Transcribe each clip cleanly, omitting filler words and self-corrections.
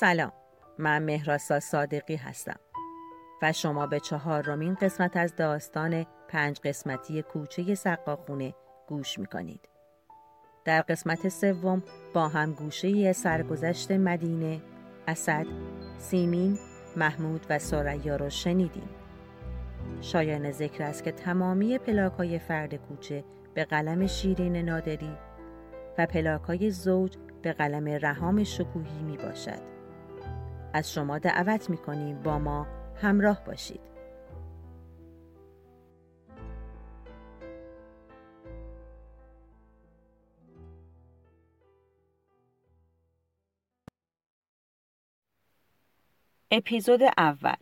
سلام، من مهراسا صادقی هستم و شما به 4مین قسمت از داستان 5 قسمتی کوچه سقاخونه گوش می‌کنید. در قسمت 3 با هم گوشه‌ای سرگذشت مدینه، اسد، سیمین، محمود و ثریا رو شنیدیم. شایان ذکر است که تمامی پلاک‌های فرد کوچه به قلم شیرین نادری و پلاک‌های زوج به قلم رهام شکوهی می باشد. از شما دعوت می کنیم با ما همراه باشید. اپیزود اول،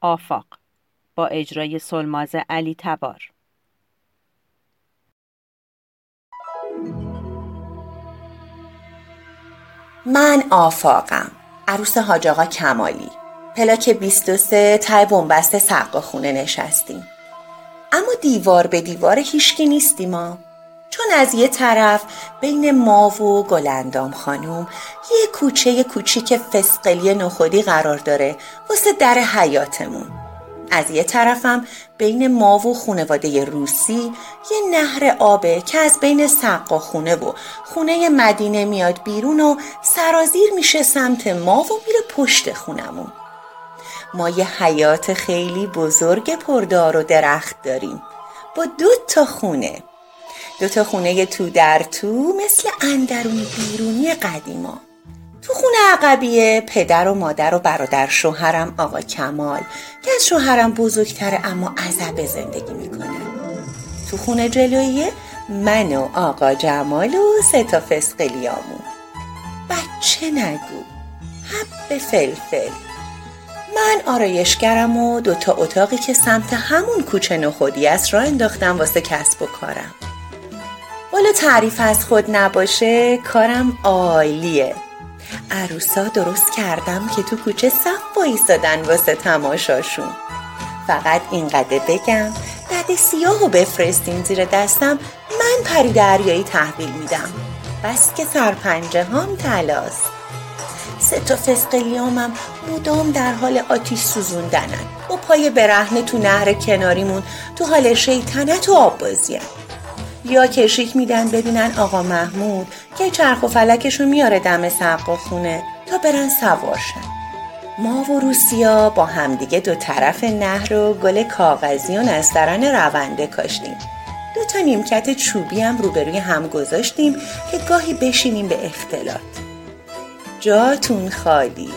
آفاق، با اجرای سلماز علی تبار. من آفاقم، عروس حاج آقا کمالی، پلاک 23 تای بنبست سقاخونه نشستیم. اما دیوار به دیوار هیچکی نیستیم ما، چون از یه طرف بین ما و گلندام خانوم یه کوچه کوچیک فسقلی نخودی قرار داره واسه در حیاتمون. از یه طرفم بین ما و خانواده روسی یه نهر آبه که از بین سقاخونه و خونه مدینه میاد بیرون و سرازیر میشه سمت ما و میره پشت خونمون. ما یه حیات خیلی بزرگ پردار و درخت داریم با 2 خونه. 2 خونه تو در تو، مثل اندرونی بیرونی قدیما. تو خونه عقبیه پدر و مادر و برادر شوهرم آقا کمال که از شوهرم بزرگتره اما عزب زندگی میکنه. تو خونه جلویه من و آقا جمال و 3 فسقلیامون. بچه نگو، حب فلفل. من آرایشگرم و 2 اتاقی که سمت همون کوچه نخودی است را انداختم واسه کسب و کارم. والا تعریف از خود نباشه، کارم عالیه. عروسا درست کردم که تو کوچه صف وایسادن واسه تماشاشون. فقط اینقدر بگم، رد سیاهو بفرستین زیر دستم، من پری دریایی تحویل میدم، بس که سرپنجه هم طلاست. 3 فسقلیامم مدام در حال آتیش سوزوندنن و پای برهنه تو نهر کناریمون تو حال شیطنت و آب بازیه. یا کشیک میدن ببینن آقا محمود که چرخ و فلکشو میاره دم سقاخونه تا برن سوار شن. ما و روسیا با همدیگه 2 طرف نهر و گل کاغذی و نسترن رونده کاشتیم. 2 نیمکت چوبی هم روبروی هم گذاشتیم که گاهی بشینیم به اختلاط. جاتون خالی،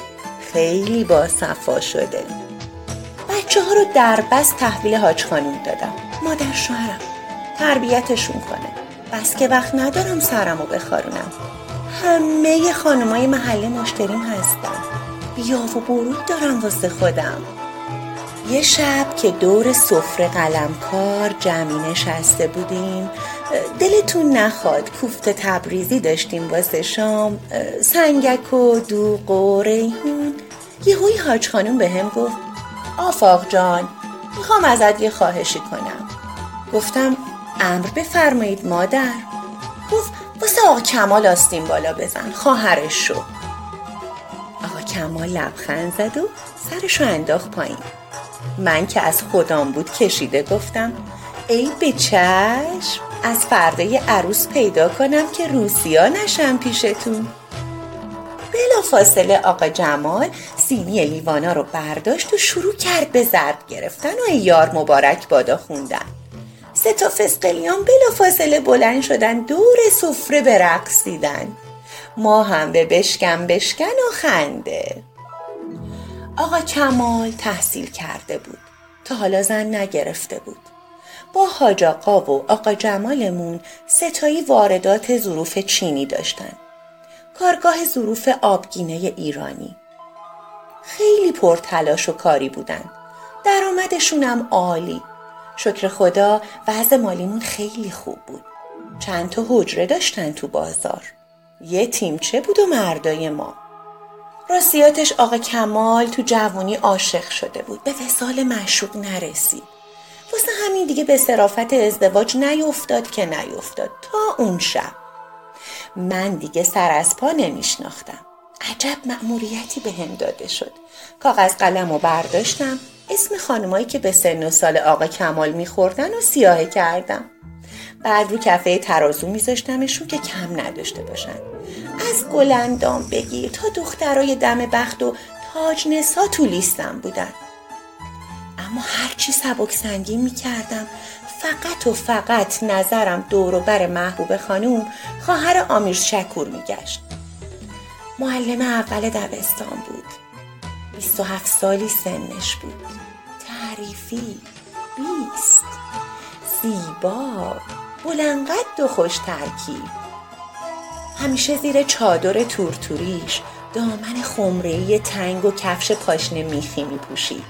خیلی با صفا شده. بچه ها رو دربست تحویل حاج خانوم دادم، مادر شوهرم تربیتشون کنه، بس که وقت ندارم سرمو بخارونم. همه خانمای محله مشتریم هستن، بیا و برود دارم واسه خودم. یه شب که دور سفره قلمکار جمعی نشسته بودیم، دلتون نخواد کوفت تبریزی داشتیم واسه شام، سنگک و دوغ و ریحون. یه هوی حاج خانم به هم گفت آفاق جان، میخوام ازت یه خواهشی کنم. گفتم امر بفرمایید مادر. گفت واسه آقا کمال آستین بالا بزن، خواهرش شو. آقا کمال لبخند زد و سرشو انداخت پایین. من که از خودم بود کشیده گفتم ای به چشم، از فردا عروس پیدا کنم که روسیا نشم پیشتون. بلافاصله آقا جمال سینی لیوانا رو برداشت و شروع کرد به ضرب گرفتن و ای یار مبارک بادا خوندن. 3 فسقلیان بلافاصله بلند شدن، دور سفره برقصیدن، ما هم به بشکن بشکن و خنده. آقا کمال تحصیل کرده بود، تا حالا زن نگرفته بود. با حاج آقا و آقا جمالمون 3 واردات ظروف چینی داشتن، کارگاه ظروف آبگینه ایرانی. خیلی پرتلاش و کاری بودن، درآمدشونم عالی. شکر خدا وضع مالیمون خیلی خوب بود. چند حجره داشتن تو بازار، یه تیمچه بود و مردای ما. راستیاتش آقا کمال تو جوانی عاشق شده بود، به وصال معشوق نرسید، واسه همین دیگه به صرافت ازدواج نیفتاد که نیفتاد. تا اون شب من دیگه سر از پا نمیشناختم، عجب مأموریتی به هم داده شد. کاغذ قلم رو برداشتم، اسم خانمایی که به سن و سال آقا کمال میخوردن و سیاهه کردم. بعد رو کفه ترازو میذاشتمشون که کم نداشته باشن. از گلندام بگیر تا دخترای دم بخت و تاجنسا تو لیستم بودن. اما هرچی سبک سنگین میکردم فقط و فقط نظرم دور و بر محبوب خانوم خواهر امیر شکور میگشت. معلم اول دبستان بود. 27 سالی سنش بود. تعریفی 20. زیبا، بلندقد و خوش ترکیب. همیشه زیر چادر تورتوریش دامن خمره‌ای تنگ و کفش پاشنه میخی میپوشید.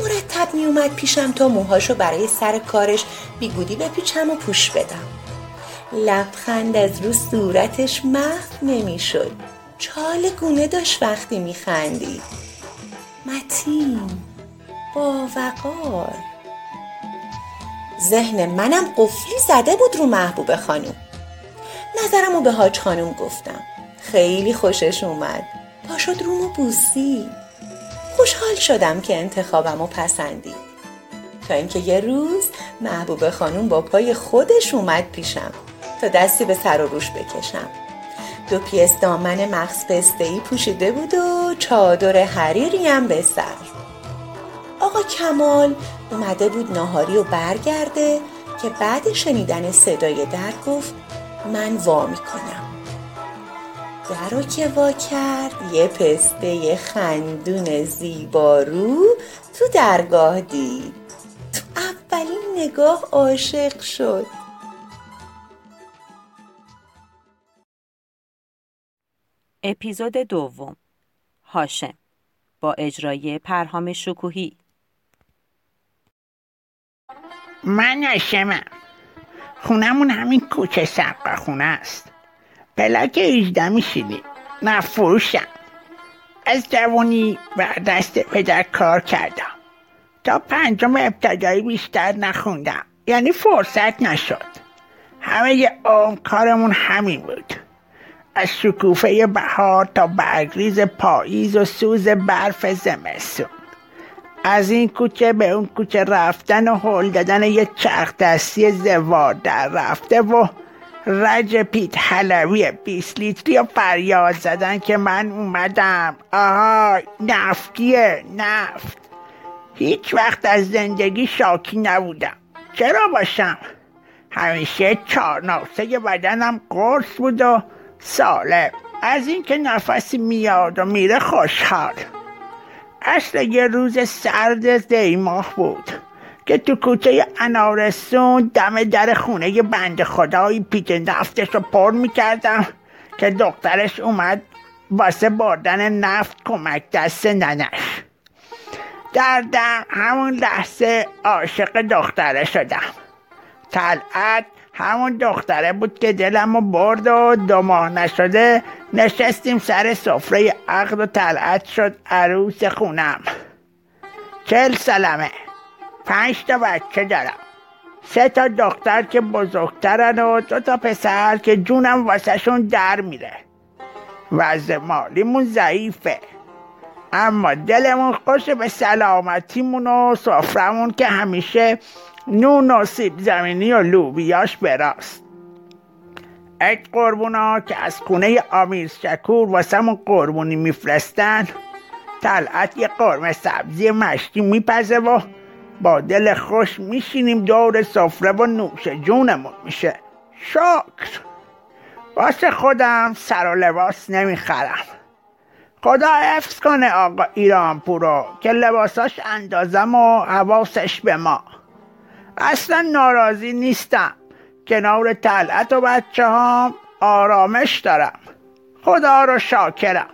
مرتب میومد پیشم تا موهاشو برای سر کارش بیگودی بپیچم و پوش بدم. لبخند از رو صورتش محو نمیشد. چال گونه داشت وقتی میخندید. متین، باوقار. ذهن منم قفلی زده بود رو محبوب خانوم. نظرمو به حاج خانوم گفتم. خیلی خوشش اومد. پاشد رومو بوسید. خوشحال شدم که انتخابمو پسندید. تا اینکه یه روز محبوب خانوم با پای خودش اومد پیشم تا دستی به سر و روش بکشم. دو پیس دامن مغز پسته‌ای پوشیده بود و چادر حریری هم به سر. آقا کمال اومده بود ناهاری و برگرده که بعد شنیدن صدای در گفت من وا میکنم. در رو که وا کرد یه پسته خندون زیبارو تو درگاه دید. تو اولین نگاه عاشق شد. اپیزود دوم، هاشم، با اجرای پرهام شکوهی. من هاشمم. خونمون همین کوچه سقاخونه است. بلاک 18 میشینی. من فروشم. از جوانی و دست پدر کار کردم. تا پنجم ابتدایی بیشتر نخوندم. یعنی فرصت نشد. همه یه عمر کارمون همین بود. از شکوفه بهار تا برگریز پاییز و سوز برف زمستون. از این کوچه به اون کوچه رفتن و هل دادن یه چرخ دستی زوار در رفته و رج پیت حلوی 20 لیتری و فریاد زدن که من اومدم. آهای نفتیه، نفت. هیچ وقت از زندگی شاکی نبودم. چرا باشم؟ همیشه چارناسه بدنم قرص بود و سالم. از این که نفسی میاد و میره خوشحال. اصلا یه روز سرد دیماه بود که تو کوچه انارستون دم در خونه بند خدایی پیت نفتش رو پر میکردم که دخترش اومد واسه بردن نفت کمک دست ننش. دردم همون لحظه عاشق دختره شدم. طلعت همون دختره بود که دلمو برد و دو ماه نشده نشستیم سر سفره عقد و طلعت شد عروس خونم. 40 سالمه. 5 تا بچه دارم. 3 تا دختر که بزرگترن و 2 تا پسر که جونم واسه شون در میره. وضع مالیمون ضعیفه، اما دلمون خوش به سلامتیمون و سفرمون که همیشه نون و سیب زمینی و لوبیاش براست. ات قربونا که از خونه امیر شکور واسمون قربونی میفرستن. طلعت یه قرمه سبزی مشکی میپزه و با دل خوش میشینیم دور سفره و نوش جونمون میشه. شکر. واسه خودم سر و لباس نمیخرم. خدا حفظ کنه آقا ایرانپورو که لباساش اندازم و حواسش به ما. اصلا ناراضی نیستم. کنار طلعت و بچه هم آرامش دارم. خدا رو شاکرم.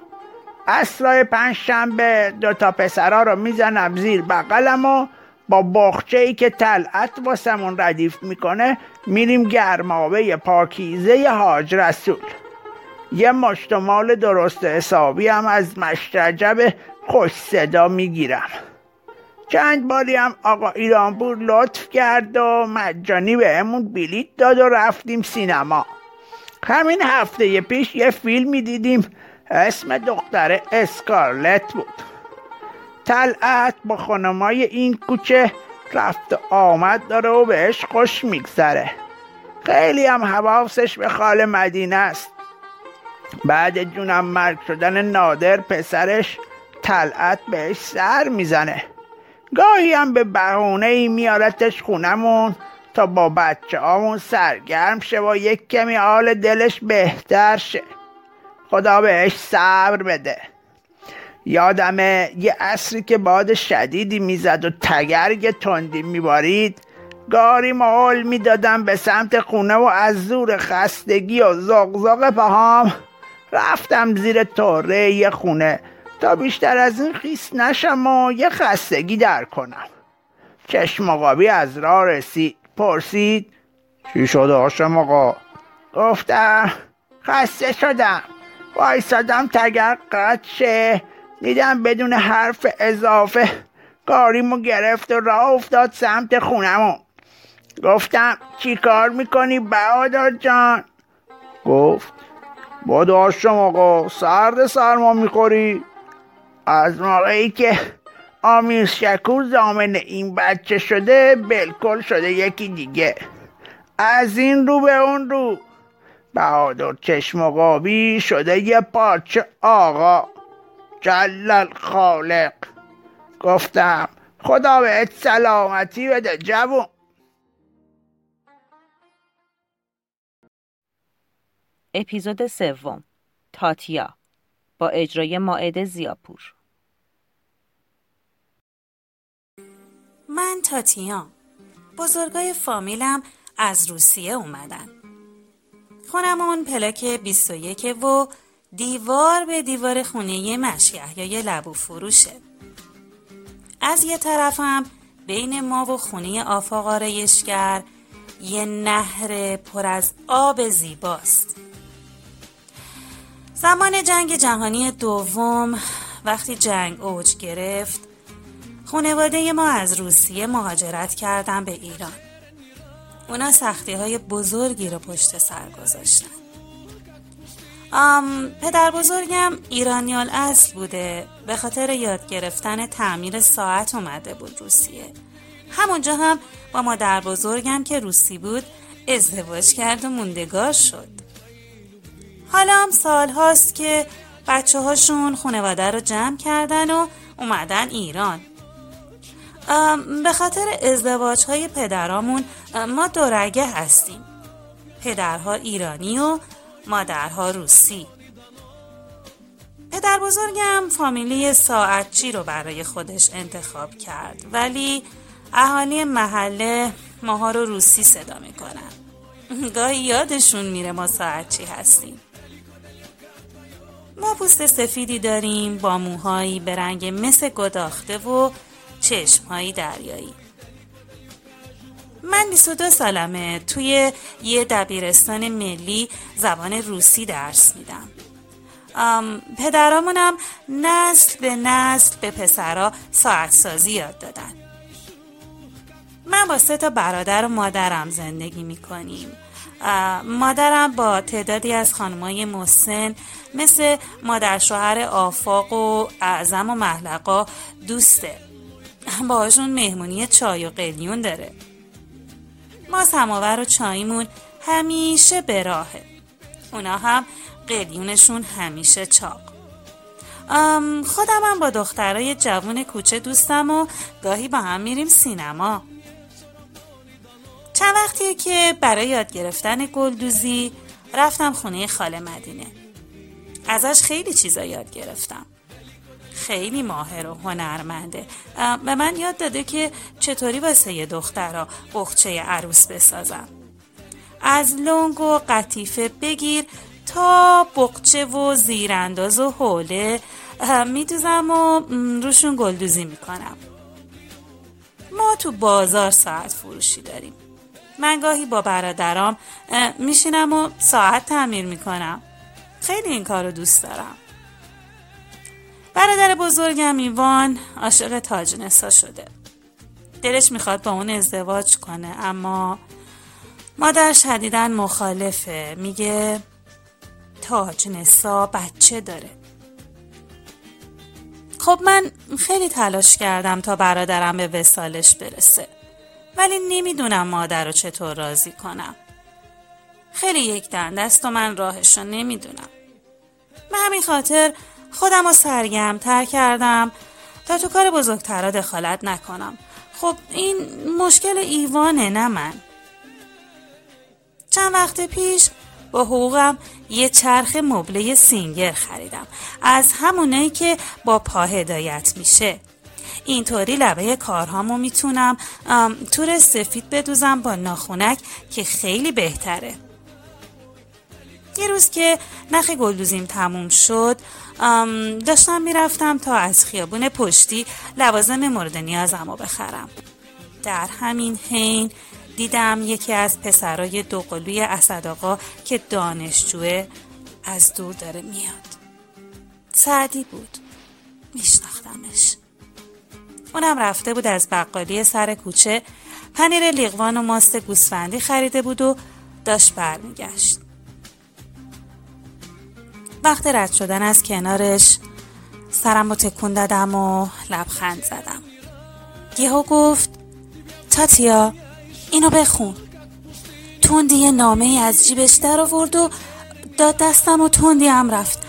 عصرای 5 شنبه 2 تا پسرها رو میزنم زیر بغلم و با باغچه‌ای که طلعت واسمون ردیف میکنه میریم گرمابه پاکیزه حاج رسول. یه مشت مال درست حسابی هم از مشترجب خوش صدا میگیرم. چند باری هم آقا ایرانپور لطف کرد و مجانی بهمون بلیط داد و رفتیم سینما. همین هفته پیش یه فیلمی دیدیم اسم دختره اسکارلت بود. طلعت با خانمای این کوچه رفت آمد داره و بهش خوش میگذره. خیلی هم حواسش به خاله مدینه است. بعد جونم مرگ شدن نادر پسرش، طلعت بهش سر میزنه. گاهی هم به بهونه‌ای میارتش خونمون تا با بچه‌هامون سرگرم شه و یک کمی حال دلش بهتر شه. خدا بهش صبر بده. یادمه یه عصری که باد شدیدی میزد و تگرگ تندی میبارید، گاری مال میدادم به سمت خونه و از زور خستگی و زغزغ پاهام رفتم زیر طره یه خونه تا بیشتر از این خیس نشم و یه خستگی در کنم. چشم آقابی از راه رسید، پرسید چی شده هاشم آقا؟ گفتم خسته شدم، وایسادم تگر قد شه، دیدم بدون حرف اضافه کاریمو گرفت و راه افتاد سمت خونمو. گفتم چی کار میکنی بهادر جان؟ گفت با داشتم آقا، سرد سرما میخوری. از موقعی که آمیر شکور ضامن این بچه شده بلکل شده یکی دیگه، از این رو به اون رو. بهادر چشم و قابی شده یه پارچه آقا جلال خالق. گفتم خدا بهت سلامتی بده جوون. اپیزود سوم، تاتیا، با اجرای مهدی زیابور. من تاتیا. بزرگای فامیلم از روسیه اومدن. خونمون پلاک 21 و دیوار به دیوار خونه مشیحیای لبو فروشه. از یه طرفم بین ما و خونه آفاق آرایشگر یه نهر پر از آب زیباست. زمان جنگ جهانی دوم وقتی جنگ اوج گرفت، خانواده ما از روسیه مهاجرت کردن به ایران. اونا سختی‌های بزرگی رو پشت سر گذاشتن. پدر بزرگم ایرانی الاصل بوده، به خاطر یاد گرفتن تعمیر ساعت اومده بود روسیه. همونجا هم با مادر بزرگم که روسی بود ازدواج کرد و موندگار شد. حالا هم سال هاست که بچه هاشون خانواده رو جمع کردن و اومدن ایران. به خاطر ازدواج های پدرامون ما دورگه هستیم. پدرها ایرانی و مادرها روسی. پدر بزرگم فامیلی ساعتچی رو برای خودش انتخاب کرد، ولی اهالی محله ماها رو روسی صدا میکنن. گاهی یادشون میره ما ساعتچی هستیم. ما پوست سفیدی داریم با موهایی به رنگ مس گداخته و چشم‌های دریایی. من 22 سالمه. توی یه دبیرستان ملی زبان روسی درس میدم. پدرامونم نسل به نسل به پسرا ساعت سازی یاد دادن. من با 3 تا برادر و مادرم زندگی میکنیم. مادرم با تعدادی از خانمای مسن مثل مادر شوهر آفاق و اعظم و محلقا دوسته. باهاشون مهمونی چای و قلیون داره. ما سماور و چایمون همیشه به راهه. اونا هم قلیونشون همیشه چاق. خودم هم با دخترای جوان کوچه دوستم و گاهی با هم میریم سینما. چند وقتیه که برای یاد گرفتن گلدوزی رفتم خونه خاله مدینه. ازش خیلی چیزا یاد گرفتم. خیلی ماهر و هنرمنده. به من یاد داده که چطوری واسه دخترها بخچه عروس بسازم. از لنگ و قطیفه بگیر تا بخچه و زیرانداز و حوله میدوزم و روشون گلدوزی میکنم. ما تو بازار ساعت فروشی داریم. من گاهی با برادرام میشینم و ساعت تعمیر میکنم. خیلی این کارو دوست دارم. برادر بزرگم ایوان عاشق تاجنسا شده. دلش میخواد با اون ازدواج کنه، اما مادر شدیداً مخالفه. میگه تاج نسا بچه داره. خب من خیلی تلاش کردم تا برادرم به وصالش برسه، ولی نمیدونم مادر رو چطور راضی کنم. خیلی یک دنده است و من راهش رو نمیدونم. به همین خاطر خودم رو سرگرم‌تر کردم تا تو کار بزرگترا دخالت نکنم. خب این مشکل ایوانه نه من. چند وقت پیش با حقوقم یه چرخ مبله سینگر خریدم، از همونایی که با پا هدایت میشه. اینطوری لبه کارهامو میتونم تور سفید بدوزم با ناخونک که خیلی بهتره. یه روز که نخ گلدوزیم تموم شد داشتم میرفتم تا از خیابون پشتی لوازم مورد نیازمو بخرم. در همین حین دیدم یکی از پسرای دوقلوی اسدآقا که دانشجوه از دور داره میاد. سعدی بود، میشناختمش. اونم رفته بود از بقالی سر کوچه پنیر لیقوان و ماست گوسفندی خریده بود و داشت برمیگشت. وقت رد شدن از کنارش سرم رو تکون دادم و لبخند زدم. یهو گفت تاتیا اینو بخون. تندی نامه‌ای از جیبش در آورد و داد دستم و تندی هم رفت.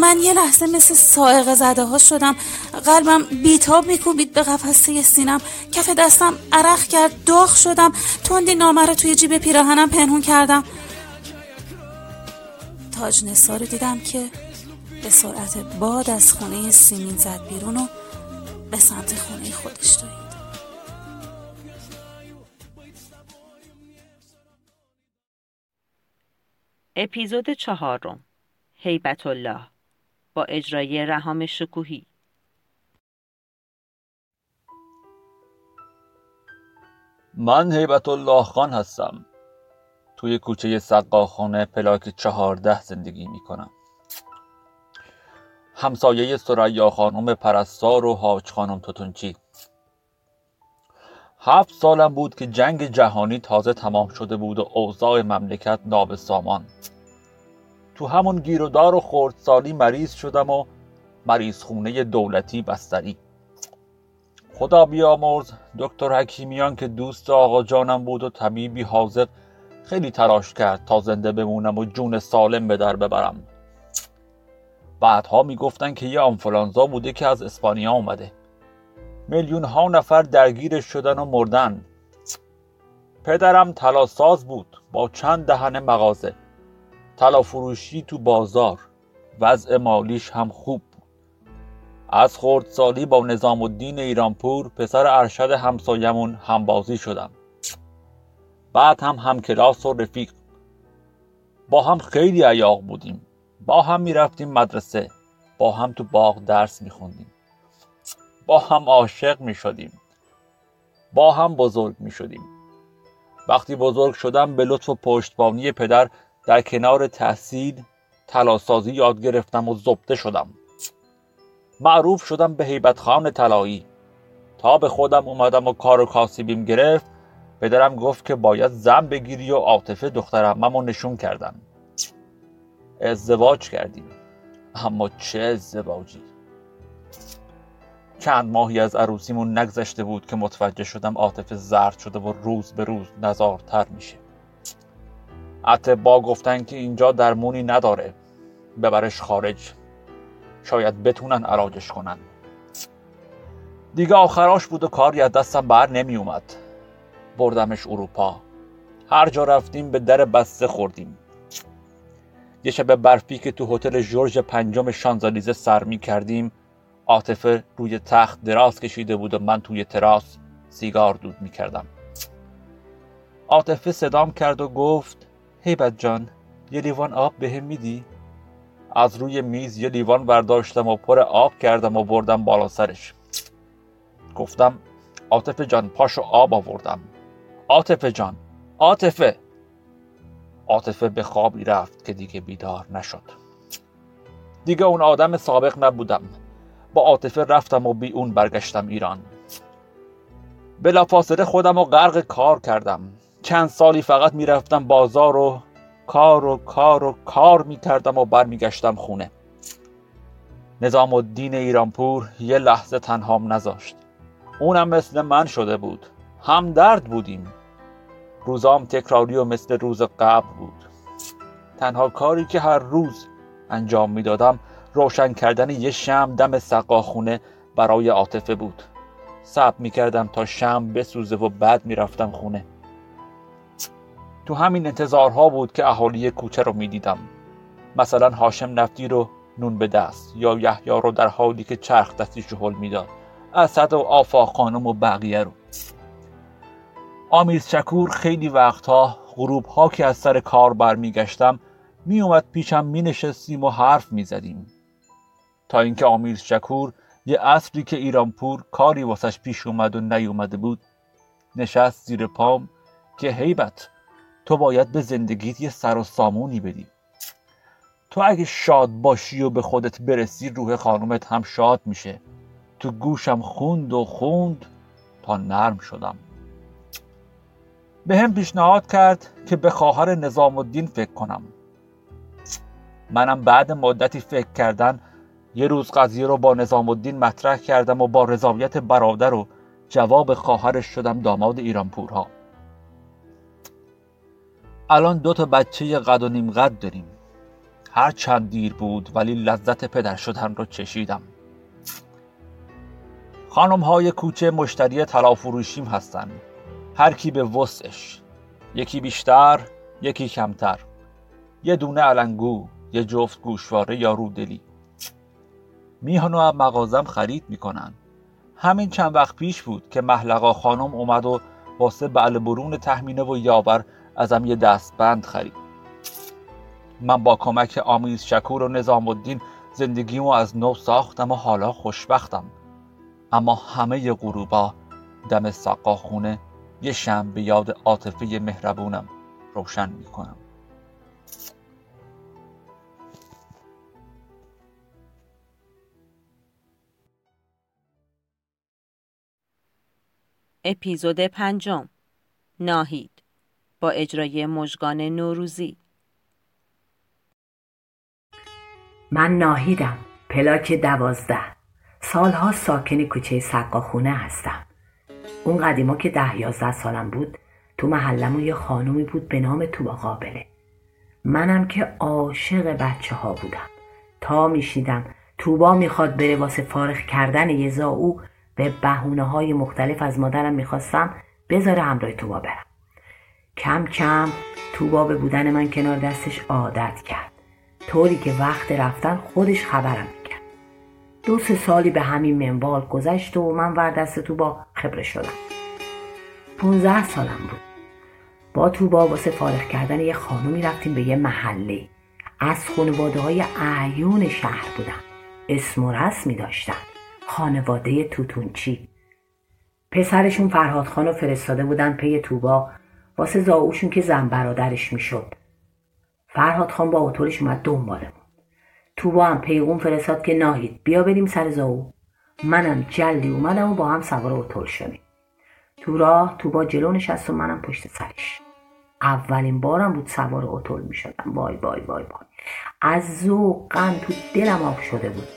من یه لحظه مثل صاعقه زده ها شدم. قلبم بیتاب میکوبید به قفسه سینم. کف دستم عرق کرد. داغ شدم. تندی نامه رو توی جیب پیراهنم پنهون کردم. تاج نثار رو دیدم که به سرعت باد از خونه سیمین زد بیرون و به سمت خونه خودش دوید. اپیزود 4 هیبت الله با اجرای رهام شکوهی. من هیبت الله خان هستم. توی کوچه سقاخونه پلاک 14 زندگی می کنم. همسایه ثریا خانم پرستار و حاج خانم توتونچی. 7 سالم بود که جنگ جهانی تازه تمام شده بود و اوضاع مملکت نابسامان. تو همون گیرودار و خردسالی مریض شدم و مریض خونه دولتی بستری. خدا بیامرز دکتر حکیمیان که دوست آقا جانم بود و طبیبی حاذق خیلی تلاش کرد تا زنده بمونم و جون سالم به در ببرم. بعدها میگفتن که یه آنفولانزا بوده که از اسپانیا اومده. میلیون ها نفر درگیرش شدن و مردن. پدرم طلاساز بود با چند دهن مغازه. طلا فروشی تو بازار. وضع مالیش هم خوب بود. از خردسالی با نظام الدین ایرانپور پسر ارشد همسایمون همبازی شدم. بعد هم کلاس و رفیق. با هم خیلی عیاق بودیم. با هم میرفتیم مدرسه. با هم تو باغ درس میخوندیم. با هم عاشق می شدیم. با هم بزرگ می شدیم. وقتی بزرگ شدم به لطف و پشتبانی پدر در کنار تحصیل طلاسازی یاد گرفتم و ضبطه شدم. معروف شدم به هیبت خان طلایی. تا به خودم اومدم و کار و کاسبیم گرفت، پدرم گفت که باید زن بگیری و عاطفه دخترعممو نشون کردن. ازدواج کردیم. اما چه ازدواجی؟ چند ماهی از عروسیمون نگذشته بود که متوجه شدم عاطفه زرد شده و روز به روز نزارتر میشه. اطبا گفتن که اینجا درمونی نداره، ببرش خارج، شاید بتونن علاجش کنن. دیگه آخراش بود و کاری از دستم بر نمی اومد. بردمش اروپا. هر جا رفتیم به در بسته خوردیم. یه شب برفی که تو هتل ژورژ 5 شانزالیزه سر می کردیم، عاطفه روی تخت دراز کشیده بود و من توی تراس سیگار دود می کردم. عاطفه صدام کرد و گفت هیبت جان یه لیوان آب بهم میدی؟ از روی میز یه لیوان برداشتم و پر آب کردم و بردم بالا سرش. گفتم عاطفه جان پاشو آب آوردم. عاطفه جان، عاطفه. عاطفه به خوابی رفت که دیگه بیدار نشد. دیگه اون آدم سابق نبودم. با عاطفه رفتم و بی اون برگشتم ایران. بلافاصله خودم رو غرق کار کردم. چند سالی فقط میرفتم بازار و کار میکردم و برمیگشتم خونه. نظام الدین ایرانپور یه لحظه تنهام نذاشت. اونم مثل من شده بود. همدرد بودیم. روزام تکراری و مثل روز قبل بود. تنها کاری که هر روز انجام میدادم روشن کردن یه شمع دم سقاخونه برای عاطفه بود. صبر میکردم تا شمع بسوزه و بعد میرفتم خونه. تو همین انتظارها بود که اهالی کوچه رو میدیدم. مثلا هاشم نفتی رو نون به دست، یا یحیی رو در حالی که چرخ دستیش رو هل میداد، اسد و آفاق خانم و بقیه رو. آمیز شکور خیلی وقتها غروب ها که از سر کار برمیگشتم میومد پیشم، مینشستیم و حرف میزدیم تا اینکه آمیز شکور یه عصری که ایرانپور کاری واسش پیش اومد و نیومده بود نشست زیر پام که هیبت، تو باید به زندگیت یه سر و سامونی بدی. تو اگه شاد باشی و به خودت برسی روح خانومت هم شاد میشه. تو گوشم خوند تا نرم شدم. به هم پیشنهاد کرد که به خواهر نظام الدین فکر کنم. منم بعد مدتی فکر کردن یه روز قضیه رو با نظام الدین مطرح کردم و با رضایت برادر و جواب خواهرش شدم داماد ایرانپورها. الان 2 بچه قد و نیم قد داریم. هر چند دیر بود ولی لذت پدر شدن رو چشیدم. خانم های کوچه مشتری طلا فروشیم هستن. هر کی به وسعش، یکی بیشتر یکی کمتر، یه دونه علنگو، یه جفت گوشواره یا رودلی. میهن و مغازم خرید میکنن. همین چند وقت پیش بود که محلقا خانم اومد و واسه بلبرون تهمینه و یاور ازم یه دستبند خرید. من با کمک آمیز شکور و نظام الدین زندگیمو از نو ساختم و حالا خوشبختم. اما همه غروبا دم سقاخونه یه شمع به یاد عاطفه مهربونم روشن میکنم. اپیزود 5 ناهید با اجرای مژگان نوروزی. من ناهیدم، پلاک 12. سالها ساکن کوچه سقاخونه هستم. اون قدیما که 10-11 سالم بود تو محلمون یه خانومی بود به نام توبا قابله. منم که عاشق بچه ها بودم. تا میشیدم توبا میخواد بره واسه فارغ کردن یه زاو، به بهونه های مختلف از مادرم میخواستم بذاره همراه توبا برم. کم کم توبا به بودن من کنار دستش عادت کرد، طوری که وقت رفتن خودش خبرم میکرد. 2-3 سالی به همین منوال گذشت و من ور دست توبا خبره شدم. 15 سالم بود. با توبا واسه فارغ کردن یه خانومی رفتیم به یه محله. از خانواده های اعیون شهر بودن. اسم و رسمی داشتن. خانواده توتونچی. پسرشون فرهاد خانو فرستاده بودن پی توبا واسه زاوشون که زن برادرش میشد. فرهاد خان با اوتورش اومد دنبالمون. توبا هم پیغام فرستاد که ناهید بیا بریم سر زاو. منم جلدی اومدم و با هم سوار اوتور شدیم. تو راه توبا جلو نشست و منم پشت سرش. اولین بارم بود سوار اوتور میشدم. وای. از ذوقم تو دلم آب شده بود.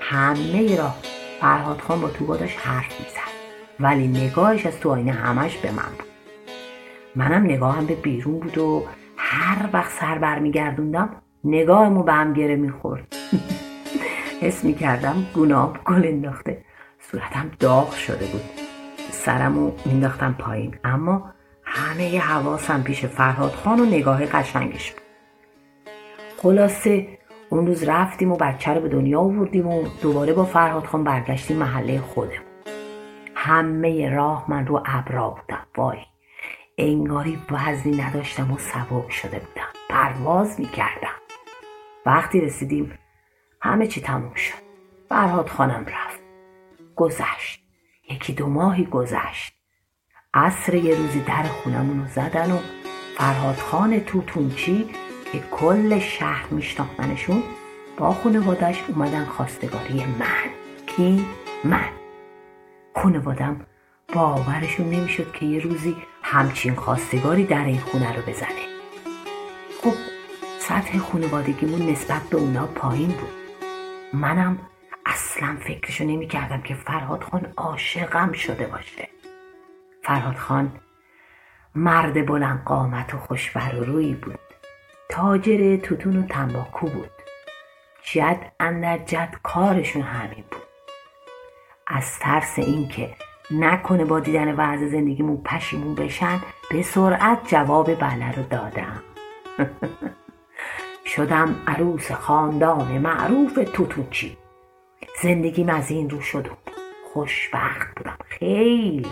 همه راه فرهاد خان با توبا داشت حرف میزد ولی نگاهش از تو آینه همش به من بود. منم نگاهم به بیرون بود و هر وقت سر برمیگردوندم نگاهمو به هم گره میخورد. حس میکردم گناه گل انداخته. صورتم داغ شده بود. سرمو مینداختم پایین اما همه ی حواسم پیش فرهاد خان و نگاه قشنگش بود. خلاصه اون روز رفتیم و بچه رو به دنیا آوردیم و دوباره با فرهاد خان برگشتیم محله خودم. همه راه من رو ابرا بودم. وای انگاری وزنی نداشتم و سبک شده بودم. پرواز میکردم. وقتی رسیدیم همه چی تموم شد. فرهاد خانم رفت. گذشت. 1-2 ماهی گذشت. عصر یه روزی در خونمون رو زدن و فرهاد خان توتونچی که کل شهر میشناختنشون با خانواده‌اش اومدن خواستگاری من. کی؟ من. خانواده‌ام باورشون نمیشد که یه روزی همچین خواستگاری در این خونه رو بزنه. خب سطح خانوادگیمون نسبت به اونا پایین بود. منم اصلا فکرشو نمی کردم که فرهاد خان عاشقم شده باشه. فرهاد خان مرد بلند قامت و خوشبر و رویی بود. تاجر توتون و تنباکو بود. جد اندر جد کارشون همین بود. از ترس این که نکنه با دیدن وضع زندگیمون پشیمون بشن، به سرعت جواب بله رو دادم. شدم عروس خاندان معروف توتونچی. زندگیم از این رو شد. خوشبخت بودم خیلی.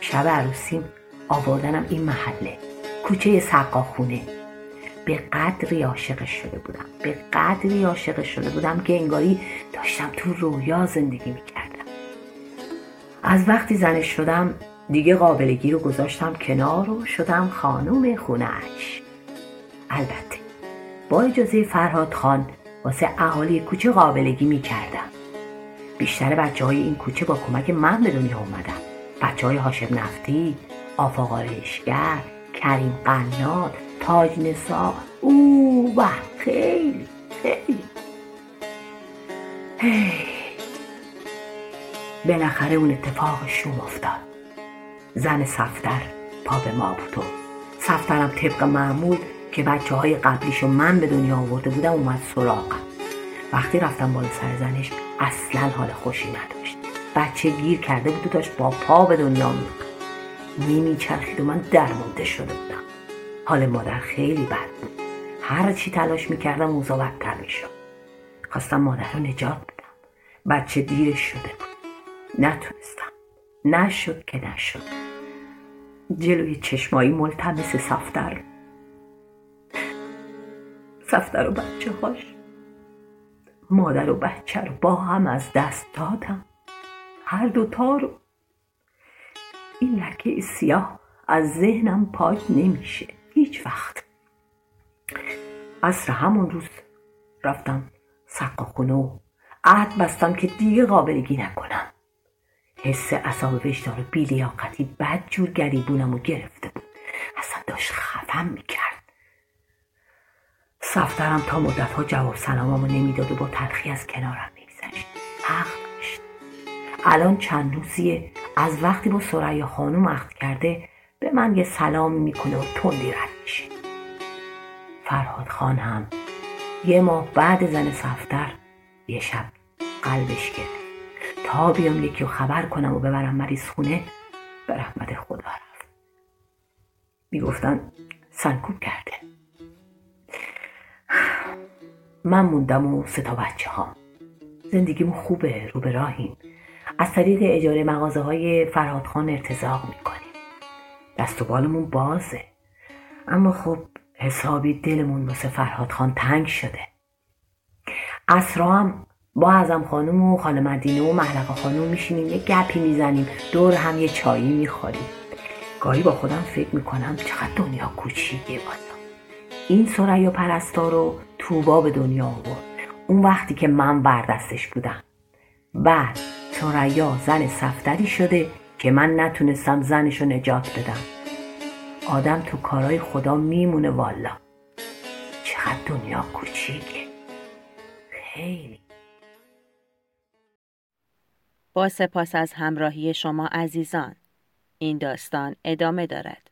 شب عروسیم آوردنم این محله، کوچه سقاخونه. به قدری عاشقش شده بودم، که انگاری داشتم تو رویا زندگی میکردم. از وقتی زنش شدم دیگه قابلگی رو گذاشتم کنار و شدم خانم خونه‌اش. البته با اجازه فرهاد خان واسه اهالی کوچه قابلگی میکردم. بیشتر بچه‌های این کوچه با کمک من به دنیا اومدن. بچه‌های هاشم نفتی، آفاق آرایشگر، کریم قناد، تاج نسا، و خیلی خیلی. بالاخره اون اتفاق شوم افتاد. زن صفدر پا به ما بود و صفدرم طبق معمول که بچه‌های قبلیشو من به دنیا آورده بودم اومد سراغم. وقتی رفتم بالا سر زنش اصلا حال خوشی نداشت. بچه گیر کرده بود و داشت با پا به دنیا میچرخید و من درمانده شده بودم. حال مادر خیلی بد بود. هر چی تلاش میکردم اوضاع بدتر میشد. خواستم مادر رو نجات بدم. بچه دیرش شده بود. نتونستم. نشد که نشد. جلوی چشمایی ملتمس صفدر و بچه هاش، مادر و بچه رو با هم از دست دادم. هر دوتا رو. این لکه سیاه از ذهنم پاک نمیشه هیچ وقت. عصر همون روز رفتم سقاخونه و عهد بستم که دیگه قابلگی نکنم. حس اعصاب وجدان و بی‌لیاقتی بدجور گریبونم رو گرفته بود. اصلا داشت خفم میکرد. صفدرم تا مدت‌ها جواب سلامامو نمیداد و با تلخی از کنارم میگذشت. حق داشت. الان چند روزیه از وقتی با سرعی خانوم عقد کرده به من یه سلام میکنه و تندی رد میشه. فرهاد خان هم یه ماه بعد زن صفدر یه شب قلبش گرفت. تا بیام یکی رو خبر کنم و ببرم مریض خونه، به رحمت خدا رفت. میگفتن سنکوب کرده. من موندم و 3 تا بچه هم. زندگیمون خوبه، رو به راهیم. از طریق اجاره مغازه های فرهاد خان ارتزاق میکنیم. دست و بالمون بازه. اما خب حسابی دلمون واسه فرهاد خان تنگ شده. عصرا هم با اعظم خانم و خانم مدینه و محلقه خانم میشینیم یه گپی میزنیم، دور هم یه چایی میخوریم. گاهی با خودم فکر میکنم چقدر دنیا کوچیکه واسم. این ثریا پرستا رو توبا به دنیا آورد اون وقتی که من بردستش بودم. بعد ثریا زن صفدری شده که من نتونستم زنشو نجات بدم. آدم تو کارهای خدا میمونه والا. چقدر دنیا کوچیکه. خیلی. با سپاس از همراهی شما عزیزان. این داستان ادامه دارد.